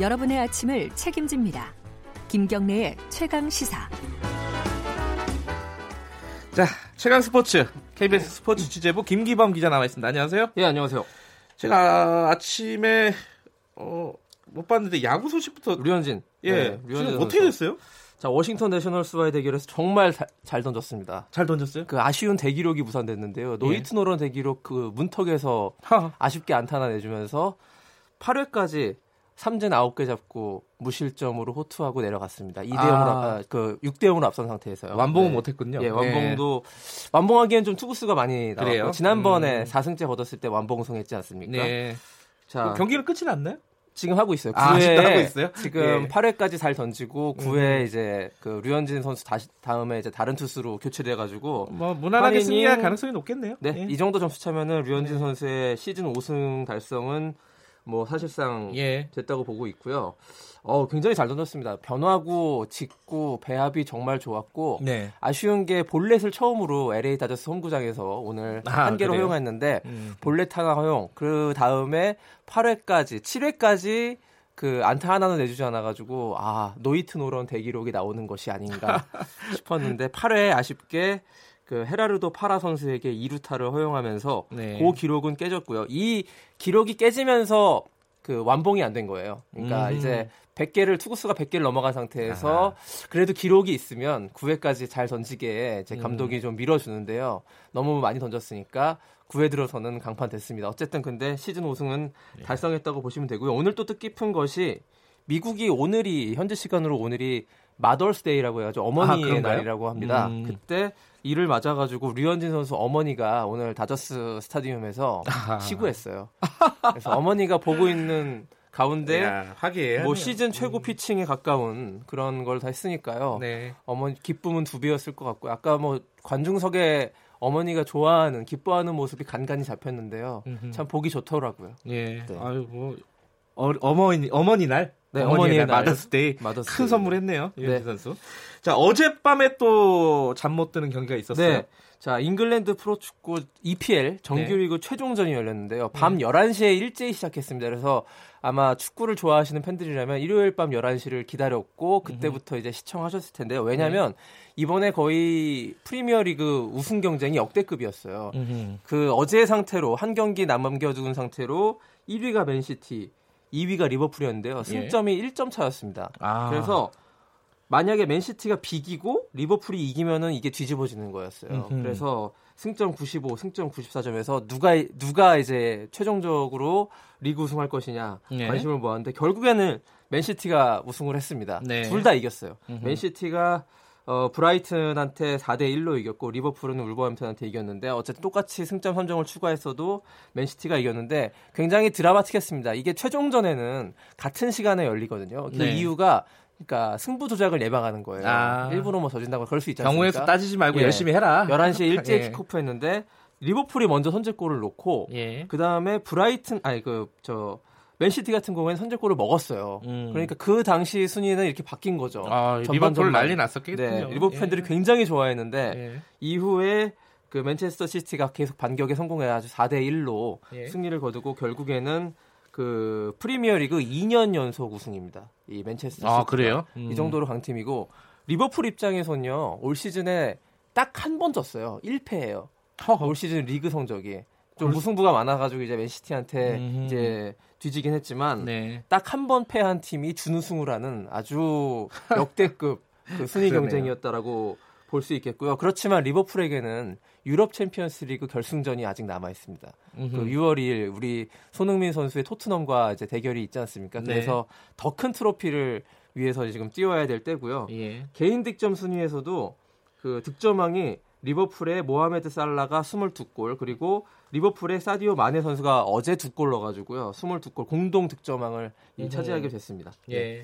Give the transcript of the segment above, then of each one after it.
여러분의 아침을 책임집니다. 김경래의 최강시사. 자, 최강스포츠 KBS 스포츠 취재부 김기범 기자 나와있습니다. 안녕하세요. 예, 안녕하세요. 제가 아침에 못 봤는데 야구 소식부터. 류현진. 예, 네, 류현진 어떻게 됐어요? 자, 워싱턴 내셔널스와의 대결에서 정말 잘 던졌습니다. 잘 던졌어요? 그 아쉬운 대기록이 무산됐는데요. 노히트 노런 대기록 그 문턱에서 아쉽게 안타나 내주면서 8회까지 삼진 9개 잡고 무실점으로 호투하고 내려갔습니다. 6대 0으로 앞선 상태에서요. 완봉은 못했군요. 예, 완봉도 완봉하기엔 좀 투구수가 많이 나왔고 지난번에 4승째 거뒀을 때 완봉승했지 않습니까? 네. 자, 경기는 끝이 났나요? 지금 하고 있어요. 9회에 하고 있어요? 지금 8회까지 잘 던지고 9회 이제 그 류현진 선수 다음에 이제 다른 투수로 교체를 해가지고 뭐 무난하게 승리할 가능성이 높겠네요. 네, 예. 이 정도 점수 차면은 류현진 선수의 시즌 5승 달성은 뭐 사실상 됐다고 보고 있고요. 굉장히 잘 던졌습니다. 변화구, 직구, 배합이 정말 좋았고 아쉬운 게 볼넷을 처음으로 LA 다저스 홈구장에서 오늘 한 개로 허용했는데 볼넷 하나 허용, 그 다음에 8회까지, 7회까지 그 안타 하나는 내주지 않아가지고 노히트 노런 대기록이 나오는 것이 아닌가 싶었는데 8회에 아쉽게 그 헤라르도 파라 선수에게 2루타를 허용하면서 그 기록은 깨졌고요. 이 기록이 깨지면서 그 완봉이 안 된 거예요. 그러니까 이제 100개를 투구수가 100개를 넘어간 상태에서 그래도 기록이 있으면 9회까지 잘 던지게 제 감독이 좀 밀어주는데요. 너무 많이 던졌으니까 9회 들어서는 강판됐습니다. 어쨌든 근데 시즌 5승은 달성했다고 보시면 되고요. 오늘 또 뜻깊은 것이 미국이 오늘이 현지 시간으로 오늘이 마더스 데이라고 해가지고 어머니의 날이라고 합니다. 그때 이를 맞아가지고 류현진 선수 어머니가 오늘 다저스 스타디움에서 시구했어요. 그래서 어머니가 보고 있는 가운데 뭐 시즌 최고 피칭에 가까운 그런 걸 다 했으니까요. 네. 어머니 기쁨은 두 배였을 것 같고 아까 뭐 관중석에 어머니가 좋아하는 기뻐하는 모습이 간간히 잡혔는데요. 참 보기 좋더라고요. 예. 네. 아이고 어머니 날. 네, 어머니의 마더스데이 큰 선물했네요. 류현진 선수. 자, 어젯밤에 또 잠 못 드는 경기가 있었어요. 네. 자, 잉글랜드 프로축구 EPL 정규리그 최종전이 열렸는데요. 밤 11시에 일제히 시작했습니다. 그래서 아마 축구를 좋아하시는 팬들이라면 일요일 밤 11시를 기다렸고 그때부터 이제 시청하셨을 텐데요. 왜냐하면 이번에 거의 프리미어리그 우승 경쟁이 역대급이었어요. 그 어제의 상태로 한 경기 남겨둔 상태로 1위가 맨시티 2위가 리버풀이었는데요. 승점이 1점 차였습니다. 그래서 만약에 맨시티가 비기고 리버풀이 이기면은 이게 뒤집어지는 거였어요. 그래서 승점 95, 승점 94점에서 누가 이제 최종적으로 리그 우승할 것이냐 관심을 모았는데 결국에는 맨시티가 우승을 했습니다. 네. 둘 다 이겼어요. 맨시티가 브라이튼한테 4대1로 이겼고 리버풀은 울버햄튼한테 이겼는데 어쨌든 똑같이 승점 선정을 추가했어도 맨시티가 이겼는데 굉장히 드라마틱했습니다. 이게 최종전에는 같은 시간에 열리거든요. 그 이유가 그러니까 승부 조작을 예방하는 거예요. 일부러 뭐 져진다고 그럴 수 있지 않습니까? 경우에서 따지지 말고 열심히 해라. 11시에 일제히 킥오프 했는데 리버풀이 먼저 선제골을 놓고 그다음에 맨시티 같은 경우에는 선제골을 먹었어요. 그러니까 그 당시 순위는 이렇게 바뀐 거죠. 리버풀 난리 났었겠군요. 네, 리버풀 팬들이 굉장히 좋아했는데 이후에 그 맨체스터 시티가 계속 반격에 성공해가지고 4대1로 승리를 거두고 결국에는 그 프리미어리그 2년 연속 우승입니다. 이 맨체스터 시티가. 그래요? 이 정도로 강팀이고 리버풀 입장에서는요. 올 시즌에 딱 한 번 졌어요. 1패예요. 올 시즌 리그 성적이. 좀 무승부가 많아가지고 이제 맨시티한테 이제 뒤지긴 했지만 딱 한 번 패한 팀이 준우승을 하는 아주 역대급 그 순위 경쟁이었다라고 볼 수 있겠고요. 그렇지만 리버풀에게는 유럽 챔피언스리그 결승전이 아직 남아 있습니다. 그 6월 2일 우리 손흥민 선수의 토트넘과 이제 대결이 있지 않습니까? 그래서 더 큰 트로피를 위해서 지금 뛰어야 될 때고요. 개인 득점 순위에서도 그 득점왕이 리버풀의 모하메드 살라가 22골 그리고 리버풀의 사디오 마네 선수가 어제 2골 넣어가지고요. 22골 공동 득점왕을 차지하게 됐습니다. 이게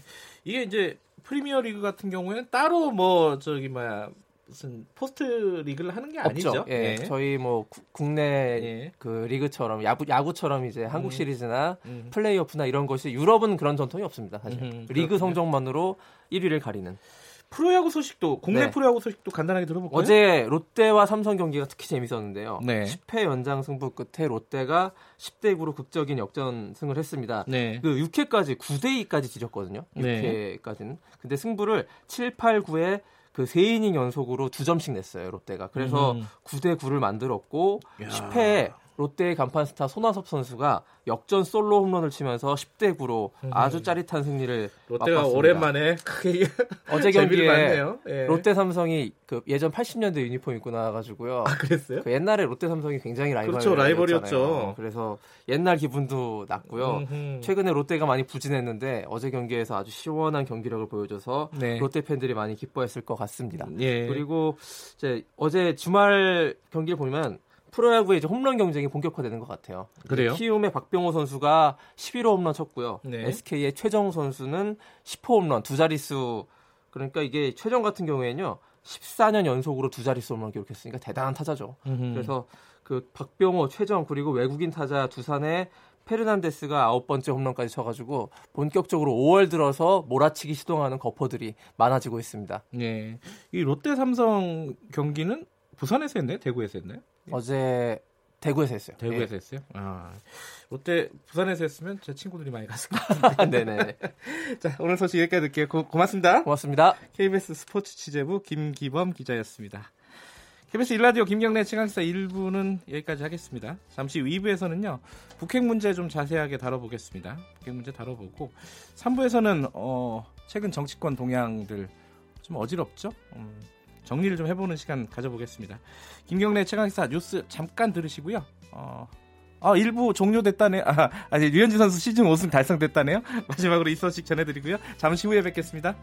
이제 프리미어리그 같은 경우에는 따로 뭐 무슨 포스트 리그를 하는 게 아니죠. 없죠. 저희 뭐 국내 그 리그처럼 야구처럼 이제 한국 시리즈나 플레이오프나 이런 것이 유럽은 그런 전통이 없습니다. 사실 리그 성적만으로 1위를 가리는. 프로야구 소식도 국내 네. 프로야구 소식도 간단하게 들어볼까요? 어제 롯데와 삼성 경기가 특히 재밌었는데요. 네. 10회 연장 승부 끝에 롯데가 10대 9로 극적인 역전승을 했습니다. 네. 그 6회까지 9대 2까지 지렸거든요. 6회까지는. 근데 승부를 7, 8, 9회 그 3이닝 연속으로 2점씩 냈어요, 롯데가. 그래서 9대 9를 만들었고 야. 10회에 롯데의 간판 스타 손아섭 선수가 역전 솔로 홈런을 치면서 10대 9로 아주 짜릿한 승리를 롯데가 맛봤습니다. 오랜만에 크게 어제 경기에 예. 롯데 삼성이 그 예전 80년대 유니폼 입고 나와가지고요. 아 그랬어요? 그 옛날에 롯데 삼성이 굉장히 라이벌이었잖아요. 그렇죠, 라이벌이었죠. 그래서 옛날 기분도 났고요. 최근에 롯데가 많이 부진했는데 어제 경기에서 아주 시원한 경기력을 보여줘서 네. 롯데 팬들이 많이 기뻐했을 것 같습니다. 예. 그리고 이제 어제 주말 경기를 보면. 프로야구의 이제 홈런 경쟁이 본격화되는 것 같아요. 그래요? 키움의 박병호 선수가 11호 홈런 쳤고요. 네. SK의 최정 선수는 10호 홈런, 두 자릿수. 그러니까 이게 최정 같은 경우에는요. 14년 연속으로 두 자릿수 홈런 기록했으니까 대단한 타자죠. 그래서 그 박병호, 최정 그리고 외국인 타자 두산의 페르난데스가 9번째 홈런까지 쳐가지고 본격적으로 5월 들어서 몰아치기 시도하는 거포들이 많아지고 있습니다. 네, 이 롯데 삼성 경기는 부산에서 했나요? 대구에서 했나요? 어제 대구에서 했어요. 대구에서 예. 했어요? 아, 롯데 부산에서 했으면 제 친구들이 많이 갔을 것 같은데. 네네. 자, 오늘 소식 여기까지 듣게요. 고맙습니다. 고맙습니다. KBS 스포츠 취재부 김기범 기자였습니다. KBS 1라디오 김경래 최강시사 1부는 여기까지 하겠습니다. 잠시 2부에서는요. 북핵 문제 좀 자세하게 다뤄보겠습니다. 북핵 문제 다뤄보고 3부에서는 최근 정치권 동향들 좀 어지럽죠? 정리를 좀 해보는 시간 가져보겠습니다. 김경래 최강시사 뉴스 잠깐 들으시고요. 일부 종료됐다네요. 류현진 선수 시즌 5승 달성됐다네요. 마지막으로 이 소식 전해드리고요. 잠시 후에 뵙겠습니다.